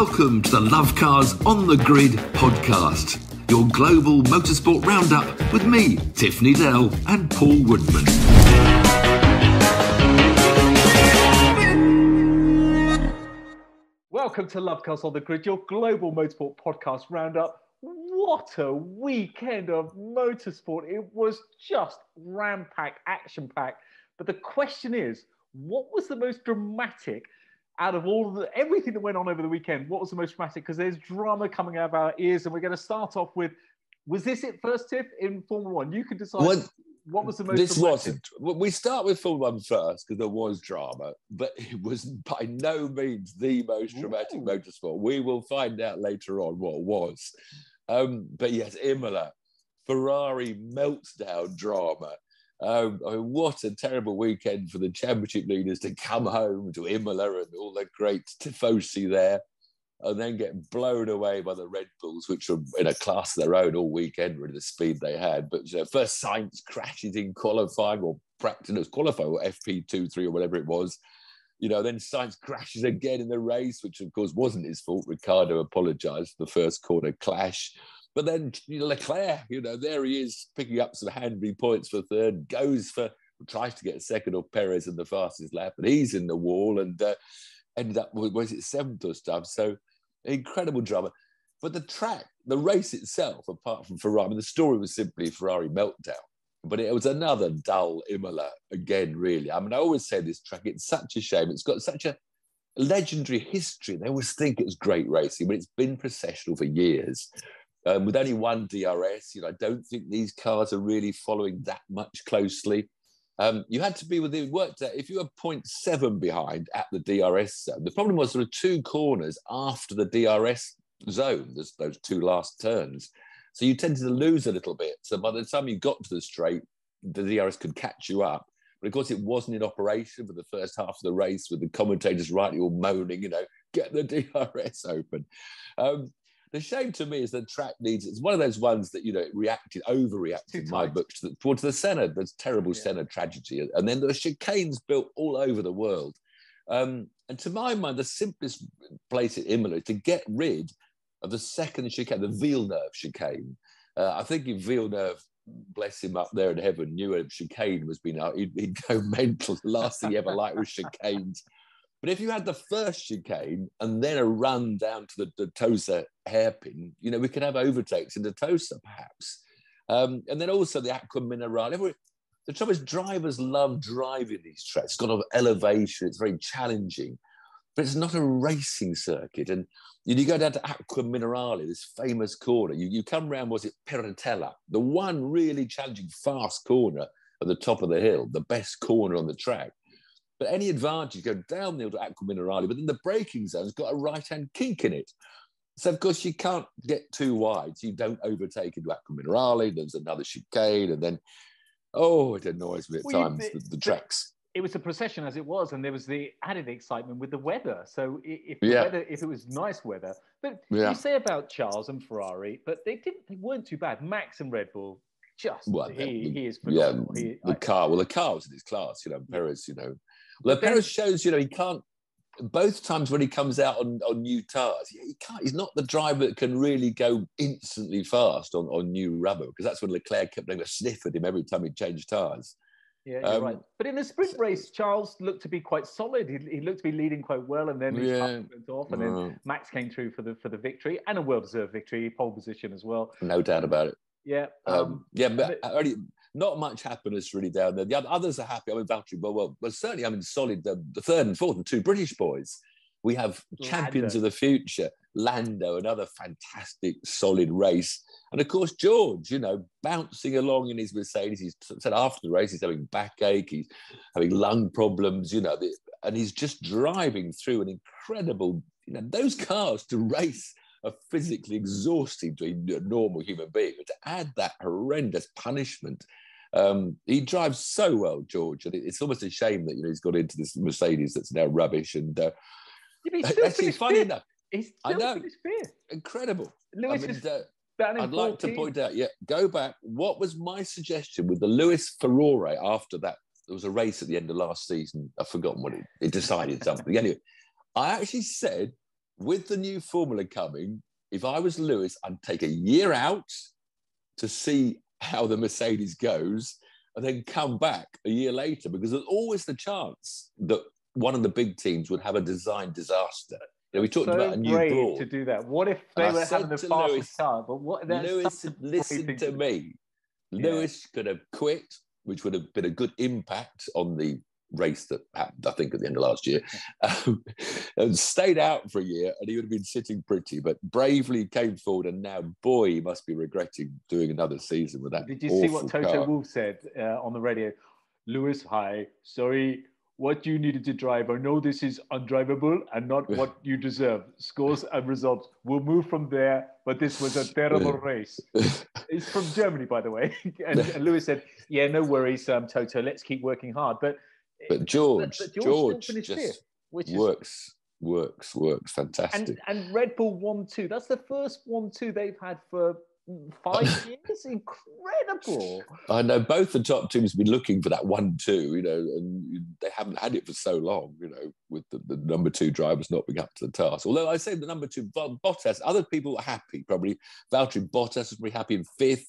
Welcome to the Love Cars on the Grid podcast, your global motorsport roundup with me, Tiffany Dell, and Paul Woodman. Welcome to Love Cars on the Grid, your global motorsport podcast roundup. What a weekend of motorsport. It was just ram-packed, action-packed. But the question is, what was the most dramatic out of all of everything that went on over the weekend? What was the most dramatic? Because there's drama coming out of our ears, and we're going to start off with, was this it first, Tiff, in Formula 1? You can decide what was the most dramatic. We start with Formula 1 first, because there was drama, but it was by no means the most dramatic motorsport. We will find out later on what it was. But yes, Imola, Ferrari meltdown drama. I mean, what a terrible weekend for the championship leaders to come home to Imola and all the great tifosi there and then get blown away by the Red Bulls, which were in a class of their own all weekend, really, the speed they had. But first Sainz crashes in qualifying or practice qualifying, or FP2, 3 or whatever it was. Then Sainz crashes again in the race, which, of course, wasn't his fault. Ricciardo apologised for the first corner clash. But then Leclerc, there he is picking up some handy points for third, tries to get second or Perez in the fastest lap, and he's in the wall and ended up, was it seventh or stuff? So incredible drama. But the track, the race itself, apart from Ferrari, the story was simply Ferrari meltdown. But it was another dull Imola again, really. I mean, I always say this track, it's such a shame. It's got such a legendary history. They always think it's great racing, but it's been processional for years. With only one DRS, I don't think these cars are really following that much closely. You had to be within, worked out, if you were 0.7 behind at the DRS zone. The problem was there were two corners after the DRS zone, those two last turns. So you tended to lose a little bit. So by the time you got to the straight, the DRS could catch you up. But of course, it wasn't in operation for the first half of the race, with the commentators rightly all moaning, get the DRS open. The shame to me is the track needs, it's one of those ones that, it overreacted in my book towards the Senna, the terrible Senna tragedy. And then there were chicanes built all over the world. And to my mind, the simplest place at Imola is to get rid of the second chicane, the Villeneuve chicane. I think if Villeneuve, bless him up there in heaven, knew a chicane was being out, he'd go mental. The last thing he ever liked was chicanes. But if you had the first chicane and then a run down to the Tosa hairpin, we could have overtakes into Tosa, perhaps. And then also the Acque Minerali. The trouble is drivers love driving these tracks. It's got an elevation. It's very challenging. But it's not a racing circuit. And you go down to Acque Minerali, this famous corner. You come round, was it Piratella? The one really challenging, fast corner at the top of the hill, the best corner on the track. But any advantage, go down the hill to Acque Minerali, but then the braking zone's got a right-hand kink in it. So, of course, you can't get too wide, so you don't overtake into Acque Minerali. There's another chicane, and then, it annoys me at times, the tracks. It was a procession as it was, and there was the added excitement with the weather. So if it was nice weather. But you say about Charles and Ferrari, but they weren't too bad. Max and Red Bull, he is phenomenal. Yeah, the car was in his class, Perez, Well, Perez shows, he can't, both times when he comes out on new tires, he can't, he's not the driver that can really go instantly fast on new rubber, because that's when Leclerc kept having a sniff at him every time he changed tires. Yeah, you're right. But in the sprint race, Charles looked to be quite solid. He looked to be leading quite well, and then his car went off, and then Max came through for the victory, and a well-deserved victory, pole position as well. No doubt about it. Yeah. Not much happiness really down there. The others are happy. Valtteri, but certainly, solid. The third and fourth, and two British boys. We have champions of the future. Lando, another fantastic, solid race. And, of course, George, bouncing along in his Mercedes. He's said after the race he's having backache, he's having lung problems, and he's just driving through an incredible... those cars to race are physically exhausting to a normal human being. But to add that horrendous punishment... he drives so well, George, and it's almost a shame that he's got into this Mercedes that's now rubbish. And actually, funny enough, I know, incredible. Lewis I'd like to point out, go back. What was my suggestion with the Lewis Ferrari after that? There was a race at the end of last season. I've forgotten what it decided something. Anyway, I actually said with the new formula coming, if I was Lewis, I'd take a year out to see how the Mercedes goes and then come back a year later, because there's always the chance that one of the big teams would have a design disaster. You know, we talked about a new broad to do that. What if they were having the fastest car? But what? Lewis, listen to me. Lewis could have quit, which would have been a good impact on the race that happened, I think, at the end of last year, and stayed out for a year, and he would have been sitting pretty, but bravely came forward, and now, boy, he must be regretting doing another season with that. Did you see what Toto Wolff said on the radio? Lewis, hi, sorry, what you needed to drive, I know this is undrivable and not what you deserve. Scores and results, we'll move from there, but this was a terrible race. It's from Germany, by the way. And Lewis said, yeah, no worries, Toto, let's keep working hard. But George still finished fifth, which works fantastic. And Red Bull 1-2. That's the first 1-2 they've had for 5 years. Incredible. I know both the top teams have been looking for that 1-2, you know, and they haven't had it for so long, you know, with the number two drivers not being up to the task. Although I say the number two, Bottas, other people are happy, probably. Valtteri Bottas is pretty happy in fifth.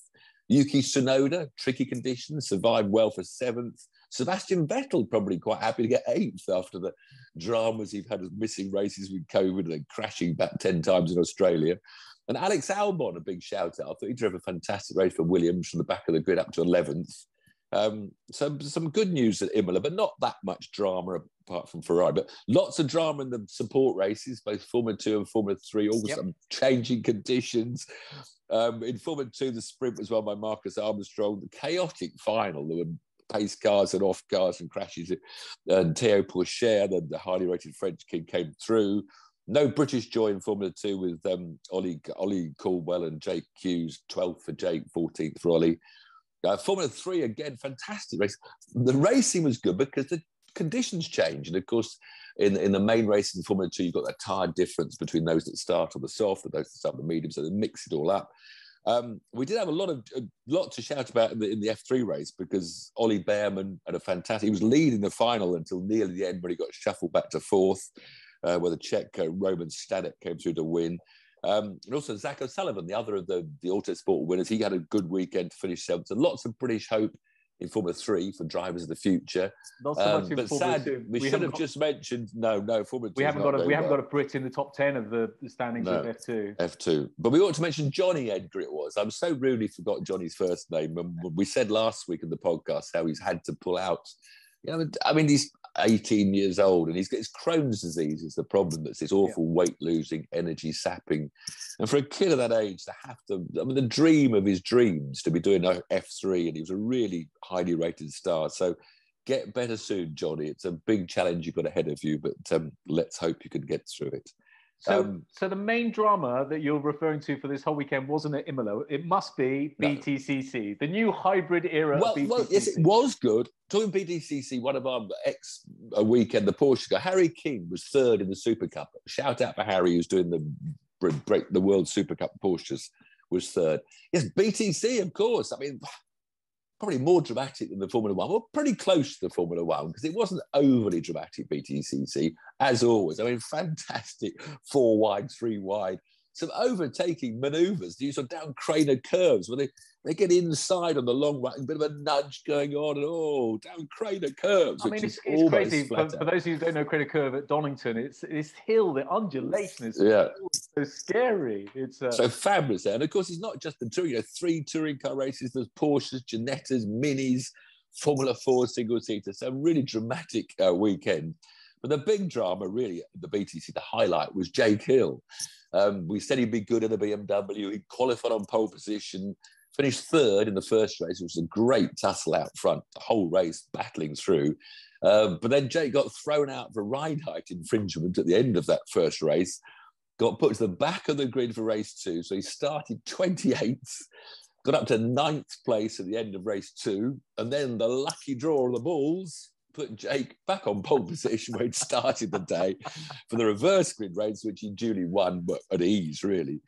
Yuki Tsunoda, tricky conditions, survived well for seventh. Sebastian Vettel probably quite happy to get eighth after the dramas he'd had of missing races with COVID and then crashing back 10 times in Australia. And Alex Albon, a big shout out. I thought he drove a fantastic race for Williams from the back of the grid up to 11th. Some good news at Imola, but not that much drama apart from Ferrari. But lots of drama in the support races, both Formula 2 and Formula 3, all some changing conditions. In Formula 2, the sprint was won by Marcus Armstrong. The chaotic final, there were pace cars and off cars and crashes. And Theo Pourchaire, the highly rated French kid, came through. No British joy in Formula 2 with Ollie Caldwell and Jake Hughes, 12th for Jake, 14th for Ollie. Formula 3, again, fantastic race. The racing was good because the conditions changed. And, of course, in the main race in Formula 2, you've got that tire difference between those that start on the soft and those that start on the medium, so they mix it all up. We did have a lot to shout about in the F3 race because Ollie Bearman had a fantastic... He was leading the final until nearly the end when he got shuffled back to fourth, where the Czech Roman Stanek came through to win. And also Zach O'Sullivan, the other of the Autosport winners, he had a good weekend to finish seventh. So lots of British hope in Formula 3 for drivers of the future. Not so much in Formula 2. We should have just mentioned, Formula 2. We haven't got a Brit in the top 10 of the standings of F2. F2. But we ought to mention Johnny Edgar it was. I'm so rudely forgot Johnny's first name. And we said last week in the podcast how he's had to pull out. You know, I mean, he's 18 years old and he's got his Crohn's disease is the problem. That's this awful weight losing, energy sapping. And for a kid of that age to have to, I mean, the dream of his dreams to be doing F3, and he was a really highly rated star. So get better soon, Johnny. It's a big challenge you've got ahead of you, but let's hope you can get through it. So the main drama that you're referring to for this whole weekend wasn't at Imola. It must be BTCC, the new hybrid era of BTCC. Well, yes, it was good. Talking BTCC, one of our weekend, the Porsche guy, Harry King was third in the Super Cup. Shout out for Harry, who's doing the World Super Cup Porsches, was third. Yes, BTC, of course. I mean, probably more dramatic than the Formula One, or pretty close to the Formula One, because it wasn't overly dramatic, BTCC, as always. I mean, fantastic 4-wide, 3-wide, some overtaking manoeuvres, you sort of down Craner Curves, where they get inside on the long run, a bit of a nudge going on, and down Craner Curves. I mean, it's crazy. For those who don't know Craner Curve at Donington, it's this hill, the undulation is so scary. It's so fabulous there. And of course, it's not just the two, you know, 3 touring car races, there's Porsches, Ginettas, Minis, Formula 4 single-seater. So really dramatic weekend. But the big drama, really, the BTC, the highlight was Jake Hill. We said he'd be good in the BMW. He qualified on pole position, finished third in the first race. It was a great tussle out front, the whole race battling through. But then Jake got thrown out for ride height infringement at the end of that first race, got put to the back of the grid for race 2. So he started 28th, got up to 9th place at the end of race 2. And then the lucky draw of the balls put Jake back on pole position where he'd started the day for the reverse grid race, which he duly won, but at ease, really.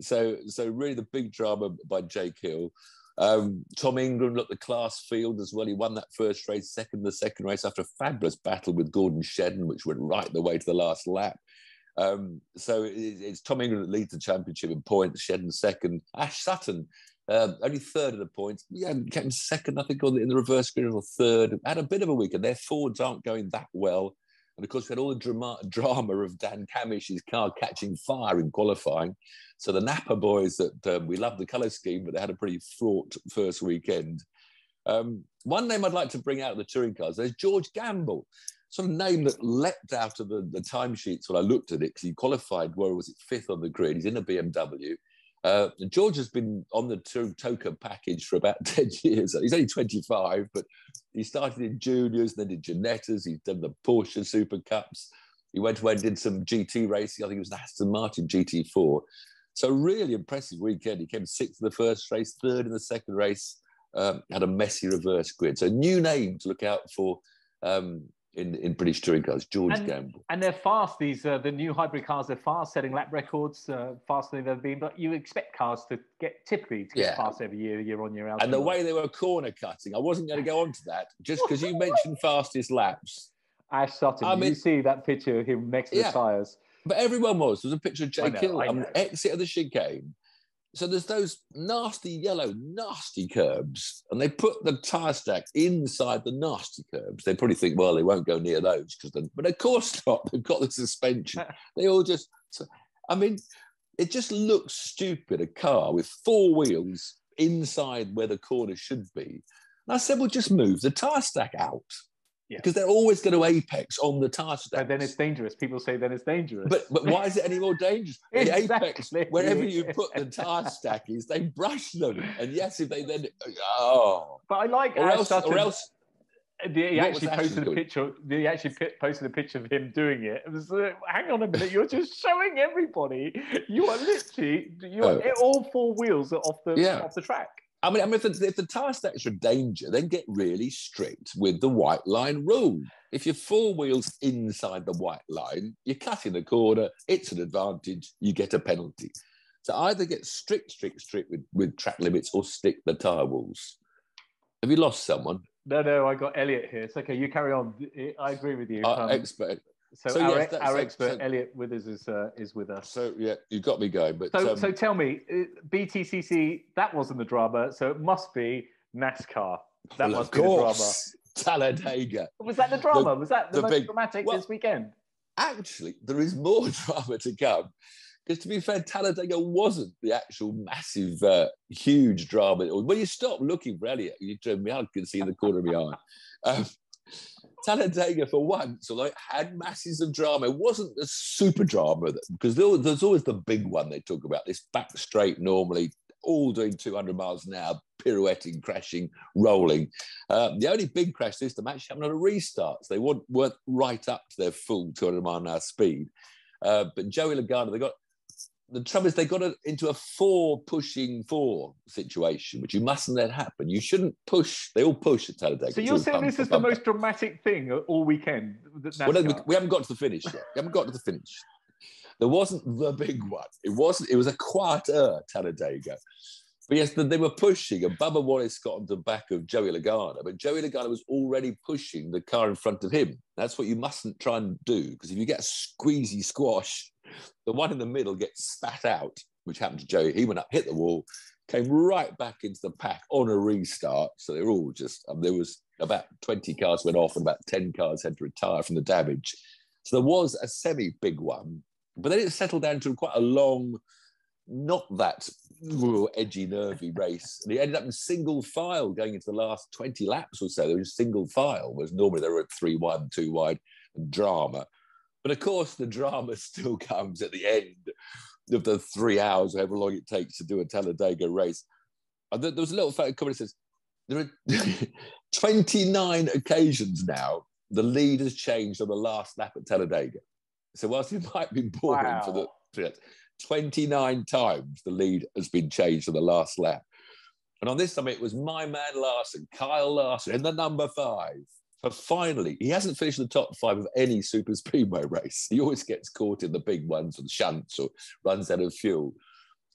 So really the big drama by Jake Hill. Tom Ingram looked the class field as well. He won that first race, second the second race after a fabulous battle with Gordon Shedden, which went right the way to the last lap. So it's Tom Ingram that leads the championship in points, shedding second. Ash Sutton, only third of the points. Yeah, came second, I think, in the reverse grid or third. Had a bit of a weekend. Their Fords aren't going that well. And, of course, we had all the drama of Dan Camish's car catching fire in qualifying. So the Napa boys that we love the colour scheme, but they had a pretty fraught first weekend. One name I'd like to bring out of the touring cars, there's George Gamble, sort of name that leapt out of the timesheets when I looked at it, because he qualified, where was it, fifth on the grid. He's in a BMW. George has been on the Toka package for about 10 years. He's only 25, but he started in juniors, then did Ginettas. He's done the Porsche Super Cups. He went away and did some GT racing. I think it was an Aston Martin GT4. So really impressive weekend. He came sixth in the first race, third in the second race, had a messy reverse grid. So new name to look out for in British touring cars, George Gamble. And they're fast, these the new hybrid cars, they're fast, setting lap records faster than they've been, but you expect cars to get fast every year on, year out. And the way they were corner cutting, I wasn't going to go on to that, just because you mentioned fastest laps. Ash Sutton, you see that picture of him next to the tyres. But everyone was. There was a picture of Jake Hill on the exit of the chicane. So there's those nasty yellow, nasty curbs, and they put the tyre stack inside the nasty curbs. They probably think, well, they won't go near those, but of course not. They've got the suspension. They all just, I mean, it just looks stupid, a car with four wheels inside where the corner should be. And I said, well, just move the tyre stack out. Yeah. Because they're always going to apex on the tyre stack. And then it's dangerous. People say then it's dangerous. But why is it any more dangerous? Exactly. Apex, wherever you put the tyre stack is, they brush them. And yes, if they then... Oh. But I like Ash Sutton. He actually posted a picture of him doing it. It was like, hang on a minute, you're just showing everybody. You are literally... All four wheels are off the track. I mean, if the tyre stacks are in danger, then get really strict with the white line rule. If you're four wheels inside the white line, you're cutting the corner, it's an advantage, you get a penalty. So either get strict with track limits or stick the tyre rules. Have you lost someone? No, I got Elliot here. It's okay, you carry on. I agree with you. Expert. So our expert, Elliot Withers, is with us. So, yeah, you got me going. But So tell me, BTCC, that wasn't the drama, so it must be NASCAR. That must be the drama. Talladega. Was that the drama? Was that the most dramatic this weekend? Actually, there is more drama to come. Because to be fair, Talladega wasn't the actual massive, huge drama. When you stop looking for Elliot, you turn me out and see the corner of my eye. Talladega, for once, although it had masses of drama, it wasn't the super drama, because there's always the big one they talk about, this back straight normally, all doing 200 miles an hour, pirouetting, crashing, rolling. The only big crash this time actually happened on a restart, so they weren't right up to their full 200 mile an hour speed. But Joey Logano, the trouble is they got into a four-pushing-four situation, which you mustn't let happen. You shouldn't push. They all push at Talladega. So you're saying this is the most dramatic thing all weekend? We haven't got to the finish yet. There wasn't the big one. It was a quieter Talladega. But yes, they were pushing, and Bubba Wallace got on the back of Joey Logano, but Joey Logano was already pushing the car in front of him. That's what you mustn't try and do, because if you get a squeezy squash, the one in the middle gets spat out, which happened to Joey. He went up, hit the wall, came right back into the pack on a restart. So they were all just, there was about 20 cars went off and about 10 cars had to retire from the damage. So there was a semi-big one, but then it settled down to quite a long, not that edgy, nervy race. And he ended up in single file going into the last 20 laps or so. There was single file, whereas normally they were at 3-1, 2-wide, and drama. But of course, the drama still comes at the end of the 3 hours, however long it takes to do a Talladega race. And there was a little comment that says, there are 29 occasions now the lead has changed on the last lap at Talladega. So whilst it might be boring for the 29 times the lead has been changed on the last lap. And on this time, it was my man Larson, Kyle Larson, in the number 5. But finally, he hasn't finished the top 5 of any super speedway race. He always gets caught in the big ones or the shunts or runs out of fuel.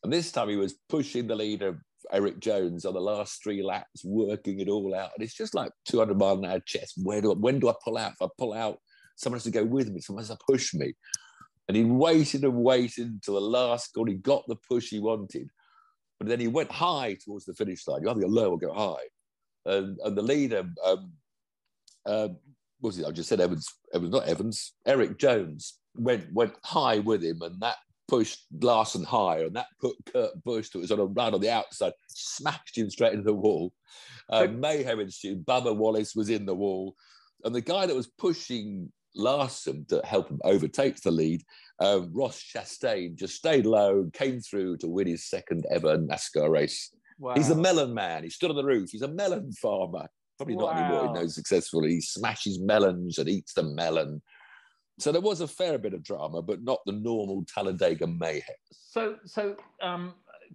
And this time he was pushing the leader, Eric Jones, on the last 3 laps, working it all out. And it's just like 200 mile an hour chess. When do I pull out? If I pull out, someone has to go with me. Someone has to push me. And he waited and waited until the last corner. He got the push he wanted. But then he went high towards the finish line. You have to go low or go high. And the leader, what was it? I just said Evans, Eric Jones, went high with him, and that pushed Larson higher, and that put Kurt Busch, that was on a run on the outside, smashed him straight into the wall. Mayhem ensued. Bubba Wallace was in the wall. And the guy that was pushing Larson to help him overtake the lead, Ross Chastain, just stayed low and came through to win his second ever NASCAR race. Wow. He's a melon man. He stood on the roof. He's a melon farmer. Probably not anymore. He knows successfully. He smashes melons and eats the melon. So there was a fair bit of drama, but not the normal Talladega mayhem. So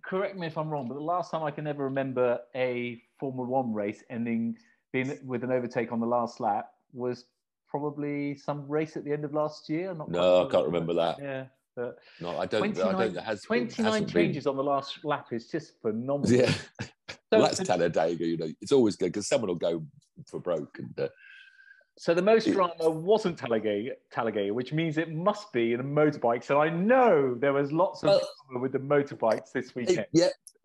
correct me if I'm wrong, but the last time I can ever remember a Formula One race ending being with an overtake on the last lap was probably some race at the end of last year. No, I can't remember that. Yeah, but no, I don't. I don't. It has 29 changes on the last lap is just phenomenal. Yeah, so, well, that's Talladega. You know, it's always good because someone will go for broke and. So the most drama wasn't Talladega, which means it must be in the motorbikes. So I know there was lots of drama with the motorbikes this weekend.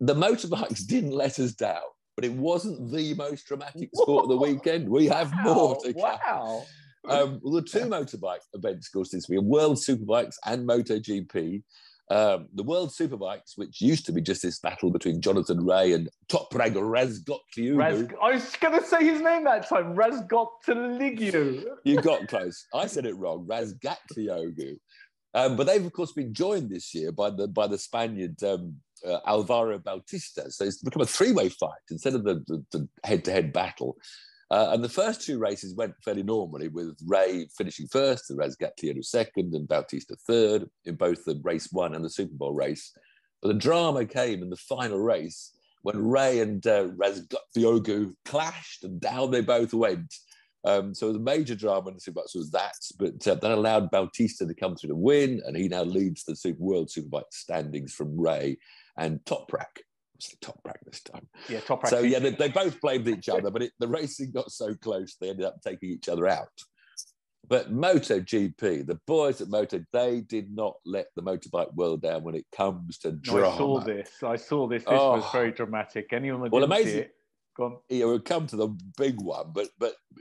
The motorbikes didn't let us down, but it wasn't the most dramatic sport of the weekend. We have more to come. Wow. Well, the two motorbike events, of course, this week, World Superbikes and MotoGP. The World Superbikes, which used to be just this battle between Jonathan Ray and Toprak Razgatlioglu. I was going to say his name that time, Razgatlioglu. You got close. I said it wrong, Razgatlioglu. But they've, of course, been joined this year by the Spaniard Alvaro Bautista. So it's become a three-way fight instead of the head-to-head battle. And the first two races went fairly normally, with Ray finishing first and Razgatlioglu second and Bautista third in both the race one and the Super Bowl race. But the drama came in the final race when Ray and Razgatlioglu clashed, and down they both went. So the major drama in the Superbikes was that, but that allowed Bautista to come through to win, and he now leads the World Superbike standings from Ray and Toprak. Toprak this time. Yeah, Toprak. So, yeah, they both blamed each other, but the racing got so close, they ended up taking each other out. But MotoGP, the boys at Moto, they did not let the motorbike world down when it comes to drama. No, I saw this. This was very dramatic. Anyone that didn't see it, go on. Yeah, we'll come to the big one, but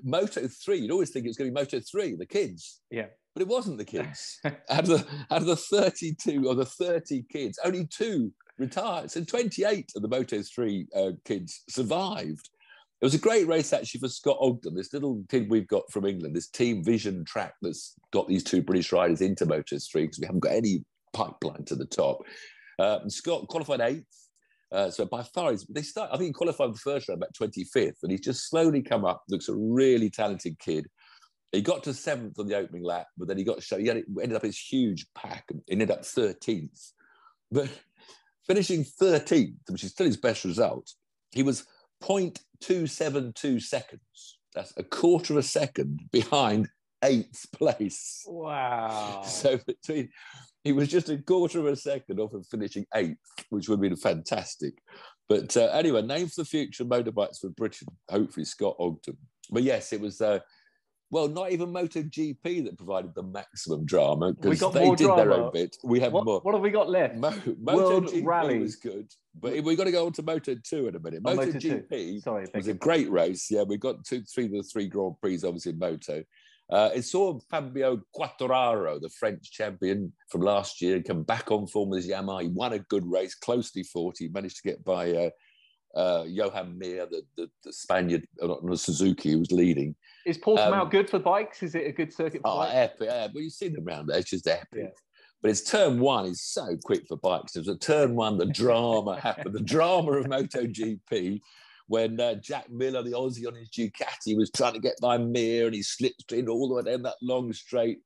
Moto3, you'd always think it was going to be Moto3, the kids. Yeah. But it wasn't the kids. Out of the 32 or the 30 kids, only two retired. So 28 of the Moto3 kids survived. It was a great race, actually, for Scott Ogden, this little kid we've got from England, this Team Vision track that's got these two British riders into Moto3 because we haven't got any pipeline to the top. And Scott qualified 8th. So by far, I think he qualified the first round about 25th, and he's just slowly come up, looks a really talented kid. He got to 7th on the opening lap, but then he ended up his huge pack and ended up 13th. But finishing 13th, which is still his best result, he was 0.272 seconds. That's a quarter of a second behind 8th place. Wow. So he was just a quarter of a second off of finishing 8th, which would have been fantastic. But anyway, name for the future motorbikes for Britain, hopefully Scott Ogden. But yes, it was... well, not even MotoGP that provided the maximum drama, because they did their own bit. We have more. What have we got left? MotoGP was good, but we've got to go on to Moto2 in a minute. MotoGP was a great race. Yeah, we got the three Grand Prix, obviously, in Moto. It saw Fabio Quartararo, the French champion from last year, come back on form with his Yamaha. He won a good race, closely fought. He managed to get by Johan Mir, the Spaniard on a Suzuki, who was leading. Is Portimao good for bikes? Is it a good circuit for bikes? Epic. Yeah. Well, you see them around there. It's just epic. Yeah. But it's turn one is so quick for bikes. It was a turn one, the drama happened. The drama of MotoGP when Jack Miller, the Aussie on his Ducati, was trying to get by Mir, and he slipped in all the way down that long straight.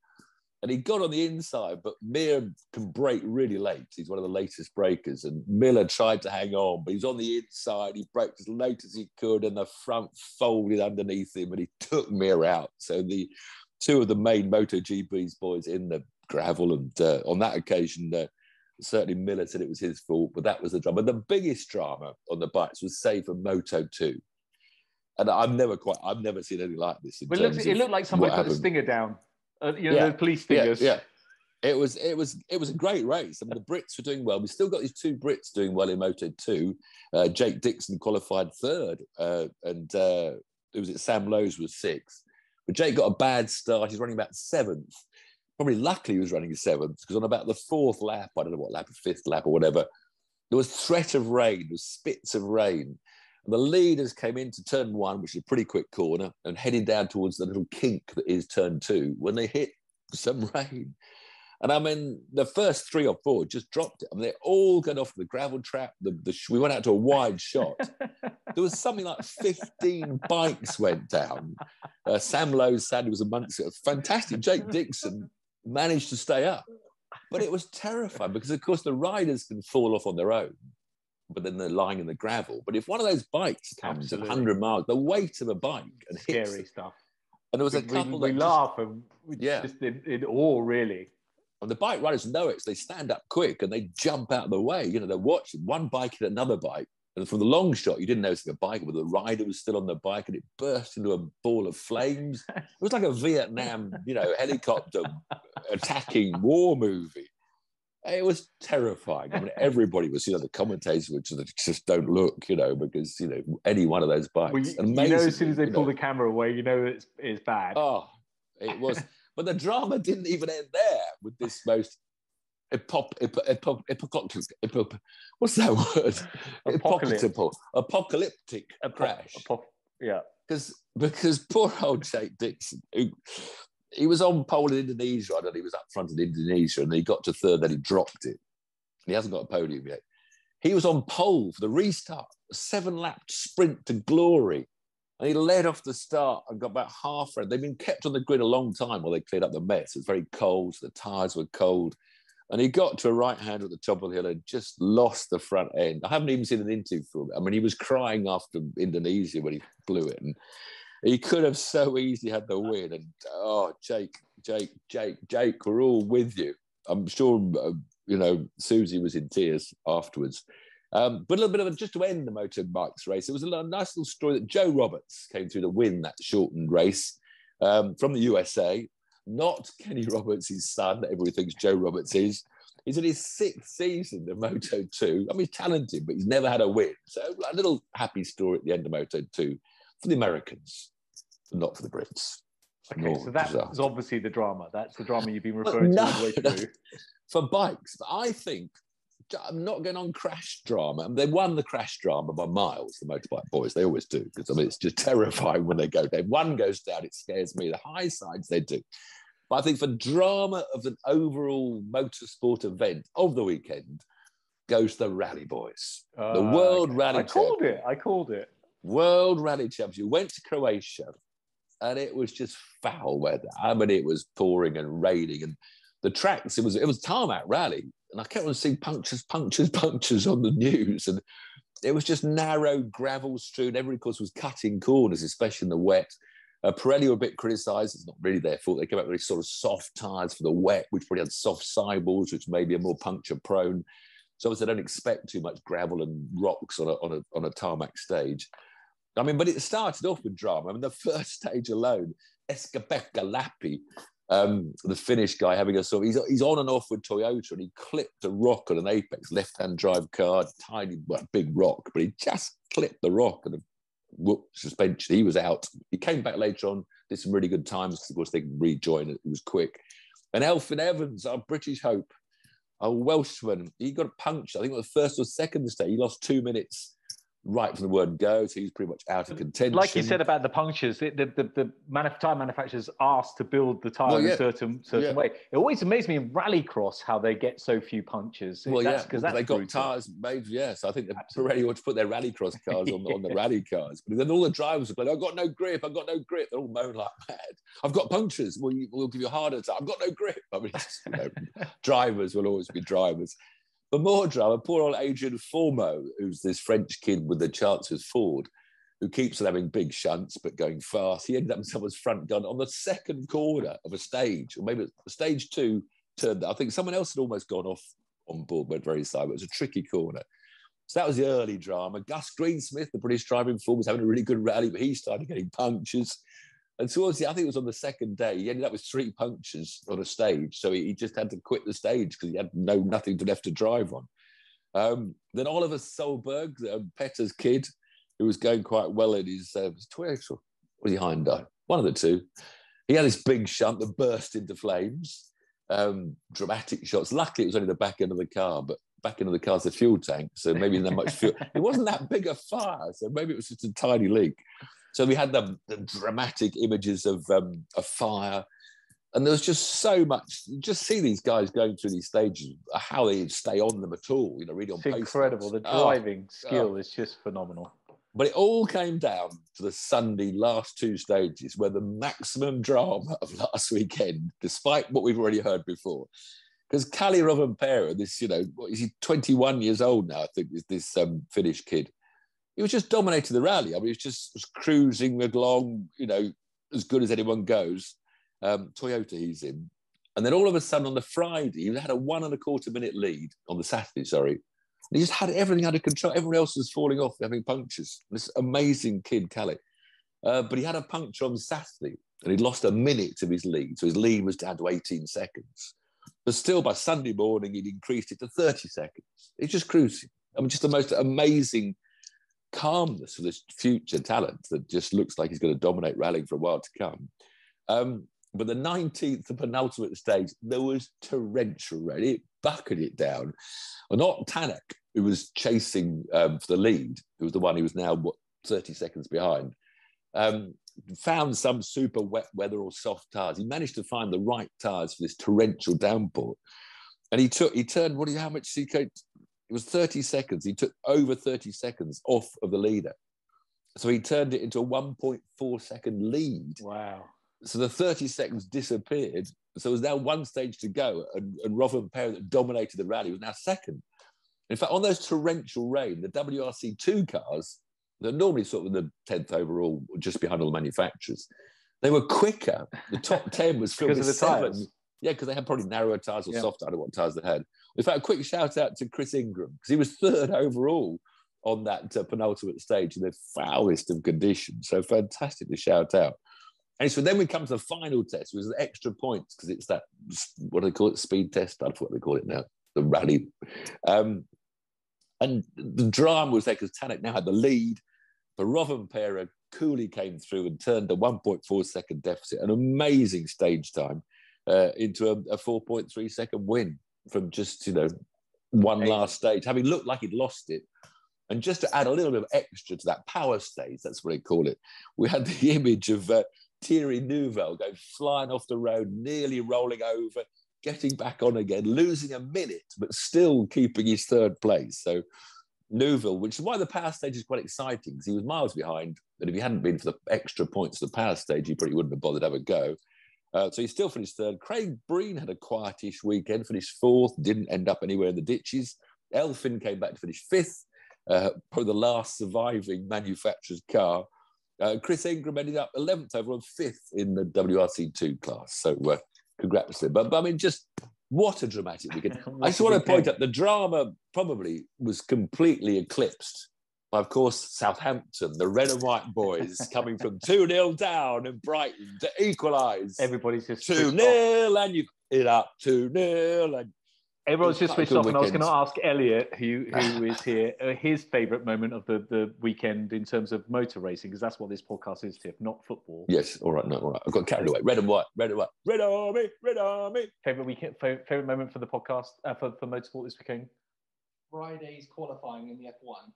And he got on the inside, but Mir can brake really late. He's one of the latest breakers. And Miller tried to hang on, but he's on the inside. He braked as late as he could, and the front folded underneath him, and he took Mir out. So the two of the main MotoGP's boys in the gravel. And on that occasion, certainly Miller said it was his fault, but that was the drama. The biggest drama on the bikes was, say, for Moto2. And I've never seen anything like this. It looked like somebody put a stinger down. The police figures. Yeah, It was a great race. I mean, the Brits were doing well. We still got these two Brits doing well in Moto2. Jake Dixon qualified third, and Sam Lowe's was sixth. But Jake got a bad start. He's running about seventh. Probably luckily he was running seventh, because on about the fourth lap, I don't know what lap, fifth lap or whatever, there was threat of rain, there was spits of rain. And the leaders came into turn one, which is a pretty quick corner, and headed down towards the little kink that is turn two when they hit some rain. And I mean, the first three or four just dropped it. I mean, they all got off the gravel trap. We went out to a wide shot. There was something like 15 bikes went down. Sam Lowe, sadly, was amongst it. Fantastic. Jake Dixon managed to stay up. But it was terrifying because, of course, the riders can fall off on their own, but then they're lying in the gravel. But if one of those bikes comes at 100 miles, the weight of a bike and hits... Scary stuff. And there was a couple that... We laugh and we're just in awe, really. And the bike riders know it, so they stand up quick and they jump out of the way. You know, they're watching one bike and another bike. And from the long shot, you didn't notice the bike, but the rider was still on the bike and it burst into a ball of flames. It was like a Vietnam, you know, helicopter attacking war movie. It was terrifying. I mean, everybody was, you know, the commentators were just don't look, you know, because, you know, any one of those bikes. Well, you know, as soon as they pull the camera away, you know it's bad. Oh, it was... But the drama didn't even end there with this most apocalyptic crash. Because poor old Jake Dixon, he was on pole in Indonesia. I don't know, he was up front in Indonesia, and he got to third, then he dropped it. He hasn't got a podium yet. He was on pole for the restart, a 7-lap sprint to glory. And he led off the start and got about half round. They've been kept on the grid a long time while they cleared up the mess. It was very cold, so the tyres were cold. And he got to a right-hander at the top of the hill and just lost the front end. I haven't even seen an interview for him. I mean, he was crying after Indonesia when he blew it. And he could have so easily had the win. And, oh, Jake, we're all with you. I'm sure, you know, Susie was in tears afterwards. But a little bit of just to end the motorbikes race, it was a nice little story that Joe Roberts came through to win that shortened race from the USA. Not Kenny Roberts, his son, that everybody thinks Joe Roberts is. He's in his 6th season of Moto2. I mean, he's talented, but he's never had a win. So a little happy story at the end of Moto2 for the Americans, not for the Brits. Okay, more so that was obviously the drama. That's the drama you've been referring to all the way through. For bikes, but I think... I'm not going on crash drama. I mean, they won the crash drama by miles, the motorbike boys. They always do, because I mean, it's just terrifying when they go down. One goes down, it scares me. The high sides, they do. But I think for drama of an overall motorsport event of the weekend goes the rally boys. The World Rally Championship. I called it. World Rally Championship. Went to Croatia, and it was just foul weather. I mean, it was pouring and raining, and the tracks, it was tarmac rally. And I kept on seeing punctures on the news. And it was just narrow, gravel strewn. Every course was cutting corners, especially in the wet. Pirelli were a bit criticised. It's not really their fault. They came out with really sort of soft tyres for the wet, which probably had soft sidewalls, which maybe are more puncture-prone. So obviously they don't expect too much gravel and rocks on a tarmac stage. I mean, but it started off with drama. I mean, the first stage alone, Eskabeka Lappi, the Finnish guy having a sort of, he's on and off with Toyota, and he clipped a rock on an apex, left-hand drive car, tiny, well, big rock, but he just clipped the rock and the suspension. He was out. He came back later on, did some really good times, because of course they can rejoin it. It was quick. And Elfyn Evans, our British hope, a Welshman, he got punctured. I think it was the first or second mistake. He lost 2 minutes right from the word go, so he's pretty much out of contention. Like you said about the punctures, the tyre manufacturers asked to build the tyre in a certain way. It always amazed me in rallycross how they get so few punctures. Well, because they got tyres made. Yes, I think they already want to put their rallycross cars on the rally cars. But then all the drivers are going, I've got no grip. They're all moaning like mad. I've got punctures. We'll give you a harder time. I've got no grip. I mean, just, you know, drivers will always be drivers. But more drama, poor old Adrian Formeau, who's this French kid with the chance with Ford, who keeps on having big shunts but going fast. He ended up in someone's front gun on the second corner of a stage, or maybe stage two turned. I think someone else had almost gone off on board, went very side, but it was a tricky corner. So that was the early drama. Gus Greensmith, the British driver in Ford, was having a really good rally, but he started getting punctures. And towards the, I think it was on the second day, he ended up with 3 punctures on a stage. So he just had to quit the stage because he had nothing left to drive on. Then Oliver Solberg, Petter's kid, who was going quite well in his Twix, or was he Hyundai? One of the two. He had this big shunt that burst into flames. Dramatic shots. Luckily, it was only the back end of the car, but back end of the car's the fuel tank, so maybe not much fuel. It wasn't that big a fire, so maybe it was just a tiny leak. So we had the dramatic images of a fire, and there was just so much. You just see these guys going through these stages, how they stay on them at all. You know, really on pace. It's incredible. The driving skill is just phenomenal. But it all came down to the Sunday last 2 stages, where the maximum drama of last weekend, despite what we've already heard before, because Cali Rovanpera, this, you know, what is he, 21 years old now, I think, is this Finnish kid. He was just dominating the rally. I mean, he was just cruising along, you know, as good as anyone goes. Toyota he's in. And then all of a sudden on the Friday, he had a 1.25-minute lead on the Saturday, sorry. He just had everything under control. Everyone else was falling off, having punctures. This amazing kid, Cali. But he had a puncture on Saturday, and he'd lost a minute of his lead. So his lead was down to 18 seconds. But still, by Sunday morning, he'd increased it to 30 seconds. It's just cruising. I mean, just the most amazing calmness of this future talent that just looks like he's going to dominate rallying for a while to come. But the 19th, the penultimate stage, there was torrential rain. It bucketed it down. And not Tanak, who was chasing for the lead, who was the one who was now, what, 30 seconds behind, found some super wet weather or soft tyres. He managed to find the right tyres for this torrential downpour. And he turned, what do you, how much did he go? It was 30 seconds. He took over 30 seconds off of the leader. So he turned it into a 1.4-second lead. Wow. So the 30 seconds disappeared. So it was now 1 stage to go, and Rovanpera, that dominated the rally, was now second. In fact, on those torrential rain, the WRC2 cars, they're normally sort of in the 10th overall, just behind all the manufacturers, they were quicker. The top 10 was filled with tyres. Yeah, because they had probably narrower tyres or softer. I don't know what tyres they had. In fact, a quick shout out to Chris Ingram, because he was 3rd overall on that penultimate stage in the foulest of conditions. So fantastic to shout out. And so then we come to the final test, which is the extra points, because it's that, what do they call it, speed test? I forget what they call it now, the rally. And the drama was there because Tanak now had the lead, but Rovanpera coolly came through and turned a 1.4-second deficit, an amazing stage time, into a 4.3-second win from just, you know, one last stage, having looked like he'd lost it. And just to add a little bit of extra to that power stage, that's what they call it, we had the image of... Thierry Neuville going flying off the road, nearly rolling over, getting back on again, losing a minute, but still keeping his 3rd place. So Neuville, which is why the power stage is quite exciting, because he was miles behind, and if he hadn't been for the extra points of the power stage, he probably wouldn't have bothered to have a go. So he still finished 3rd. Craig Breen had a quietish weekend, finished 4th, didn't end up anywhere in the ditches. Elfin came back to finish 5th, probably the last surviving manufacturer's car. Chris Ingram ended up 11th overall and 5th in the WRC2 class. So congrats to him. But I mean, just what a dramatic weekend. I just want to point out the drama probably was completely eclipsed by, of course, Southampton, the red and white boys coming from 2-0 down in Brighton to equalise. Everybody's just 2-0 and you it up 2-0 and... Everyone's just switched off, and I was going to ask Elliot, who is here, his favourite moment of the weekend in terms of motor racing, because that's what this podcast is, Tiff, not football. Yes, all right. I've got carried away. Red and white. Red Army, Red Army. Favourite moment for the podcast, for motorsport this weekend? Friday's qualifying in the F1.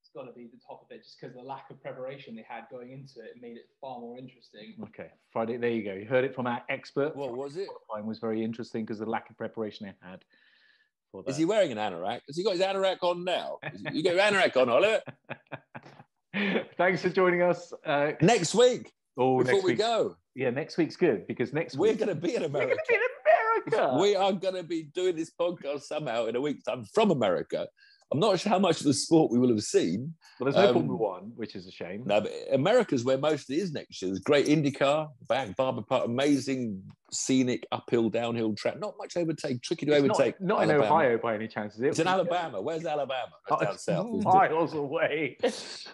It's got to be the top of it, just because the lack of preparation they had going into it made it far more interesting. Okay, Friday, there you go. You heard it from our expert. What was it? Qualifying was very interesting because of the lack of preparation they had. Is he wearing an anorak? Has he got his anorak on now? You get your anorak on, Oliver. Thanks for joining us. Next week. Before we go. Yeah, next week's good because we're going to be in America. We're going to be in America. We are going to be doing this podcast somehow in a week's time from America. I'm not sure how much of the sport we will have seen. Well, there's no Formula One, which is a shame. No, but America's where most of it is next year. There's great IndyCar, Barber Park, amazing scenic uphill, downhill track. Not much overtake, tricky to overtake. Not in Ohio by any chance, is it? It's in Alabama. Where's Alabama? That's down south. Miles away.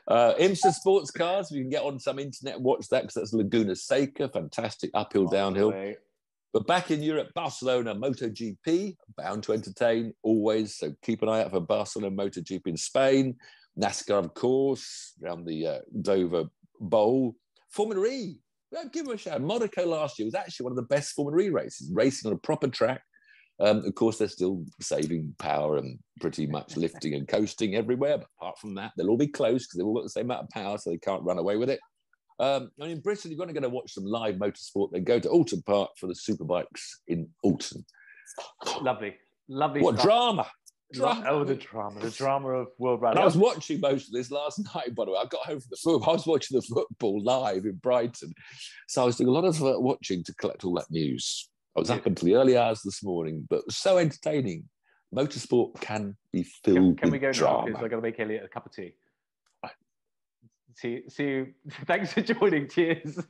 IMSA Sports Cars, you can get on some internet, watch that, because that's Laguna Seca, fantastic uphill, downhill. But back in Europe, Barcelona, MotoGP, bound to entertain always. So keep an eye out for Barcelona, MotoGP in Spain, NASCAR, of course, around the Dover Bowl. Formula E, give them a shout. Monaco last year was actually one of the best Formula E races, racing on a proper track. Of course, they're still saving power and pretty much lifting and coasting everywhere. But apart from that, they'll all be close because they've all got the same amount of power, so they can't run away with it. And in Britain, you're going to go and watch some live motorsport. Then go to Alton Park for the Superbikes in Alton. Lovely, lovely. What stuff. Drama! Oh, the drama of World Rally. And I was watching most of this last night. By the way, I got home from the football. I was watching the football live in Brighton, so I was doing a lot of watching to collect all that news. I was up until the early hours this morning, but it was so entertaining. Motorsport can be filled with drama. Can we go now? Because I got to make Elliot a cup of tea. See you. Thanks for joining. Cheers.